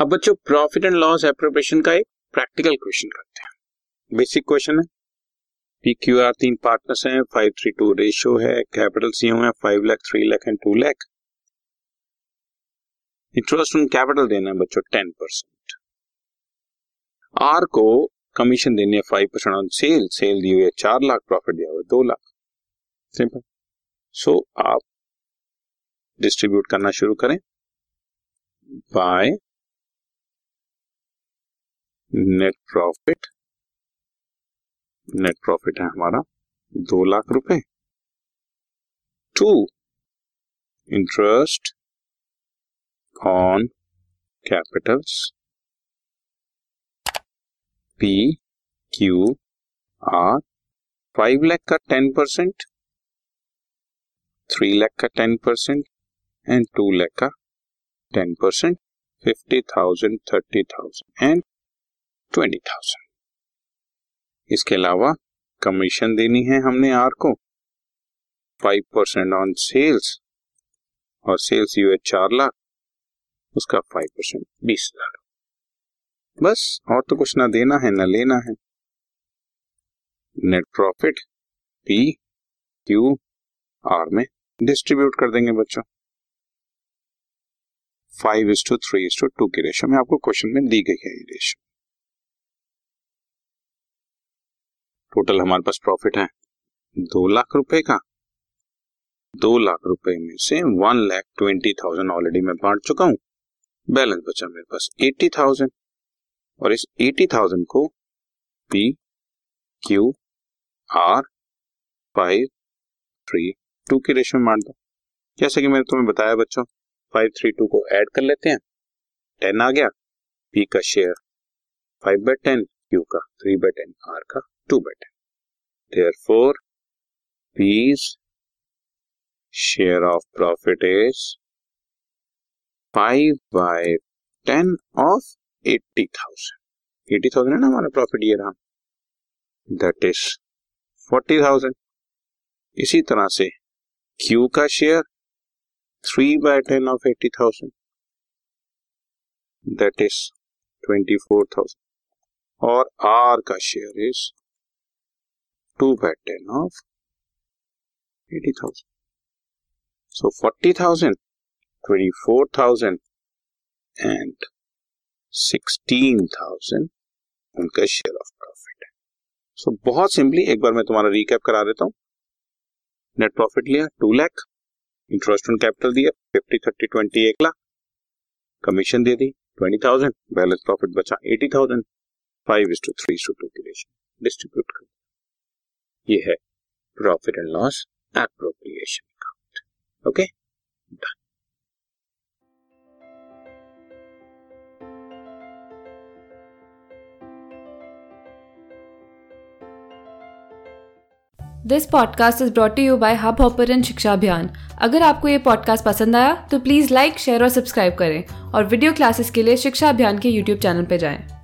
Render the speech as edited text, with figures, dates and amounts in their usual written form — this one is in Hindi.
अब बच्चों प्रॉफिट एंड लॉस एप्रोप्रिएशन का एक प्रैक्टिकल क्वेश्चन करते हैं। बेसिक क्वेश्चन है, पी क्यू आर तीन पार्टनर्स हैं, 5:3:2 रेशियो है, कैपिटल सी हुए 5 lakh, 3 lakh and 2 lakh. Interest on capital देना है बच्चों 10%। आर को कमीशन देनी है 5% ऑन सेल, सेल दी हुई है 4 लाख, प्रॉफिट दिया हुआ 2 लाख। सिंपल। सो आप डिस्ट्रीब्यूट करना शुरू करें by net profit. Net profit है हमारा 2 लाख रुपए, to interest on capitals P Q R, 5 lakh का 10%, 3 लाख का 10% एंड 2 लाख का 10%, 50,000, 30,000 एंड 20,000। इसके अलावा कमीशन देनी है हमने आर को 5% ऑन सेल्स, और सेल्स यू है 4 लाख, उसका 5% 20 लाख। बस और तो कुछ ना देना है ना लेना है। Net profit P Q R में डिस्ट्रीब्यूट कर देंगे बच्चों 5:3:2 की रेशो में। आपको क्वेश्चन में दी गई है ये रेशो। टोटल हमारे पास प्रॉफिट है 2 लाख रुपए का। 2 लाख रुपए में से 1,20,000 ऑलरेडी मैं बांट चुका हूं, बैलेंस बचा मेरे पास 80,000, और इस 80,000 को पी क्यू आर 5:3:2 की रेशो में बांट दो। जैसे कि मैंने तुम्हें बताया बच्चों, 5:3:2 को ऐड कर लेते हैं, 10 आ गया। पी का शेयर 5/10, क्यू का 3/10, आर का 2/10। Therefore, P's share of profit is 5/10 of 80,000. 80,000 है ना हमारा प्रॉफिट, ये रहा, that is 40,000. इसी तरह से Q का शेयर 3/10 of 80,000, that is 24,000, और R का share is 2/10 of 80,000. So 40,000, 24,000 and 16,000 उनका शेयर ऑफ प्रॉफिट है। सो बहुत सिंपली एक बार मैं तुम्हारा रिकैप करा देता हूँ। नेट प्रॉफिट लिया 2 लाख, इंटरेस्ट ऑन कैपिटल दिया 50, 30, 20, 1 लाख, कमीशन दे दी 20,000, बैलेंस प्रॉफिट बचा 80,000, 5:3:2 की रेशियो डिस्ट्रीब्यूट कर। ये है profit and loss appropriation account. Okay, done. This podcast is brought you by Hopper and शिक्षा अभियान। अगर आपको ये पॉडकास्ट पसंद आया तो प्लीज़ लाइक, शेयर और सब्सक्राइब करें, और वीडियो क्लासेस के लिए शिक्षा अभियान के यूट्यूब चैनल पर जाएं।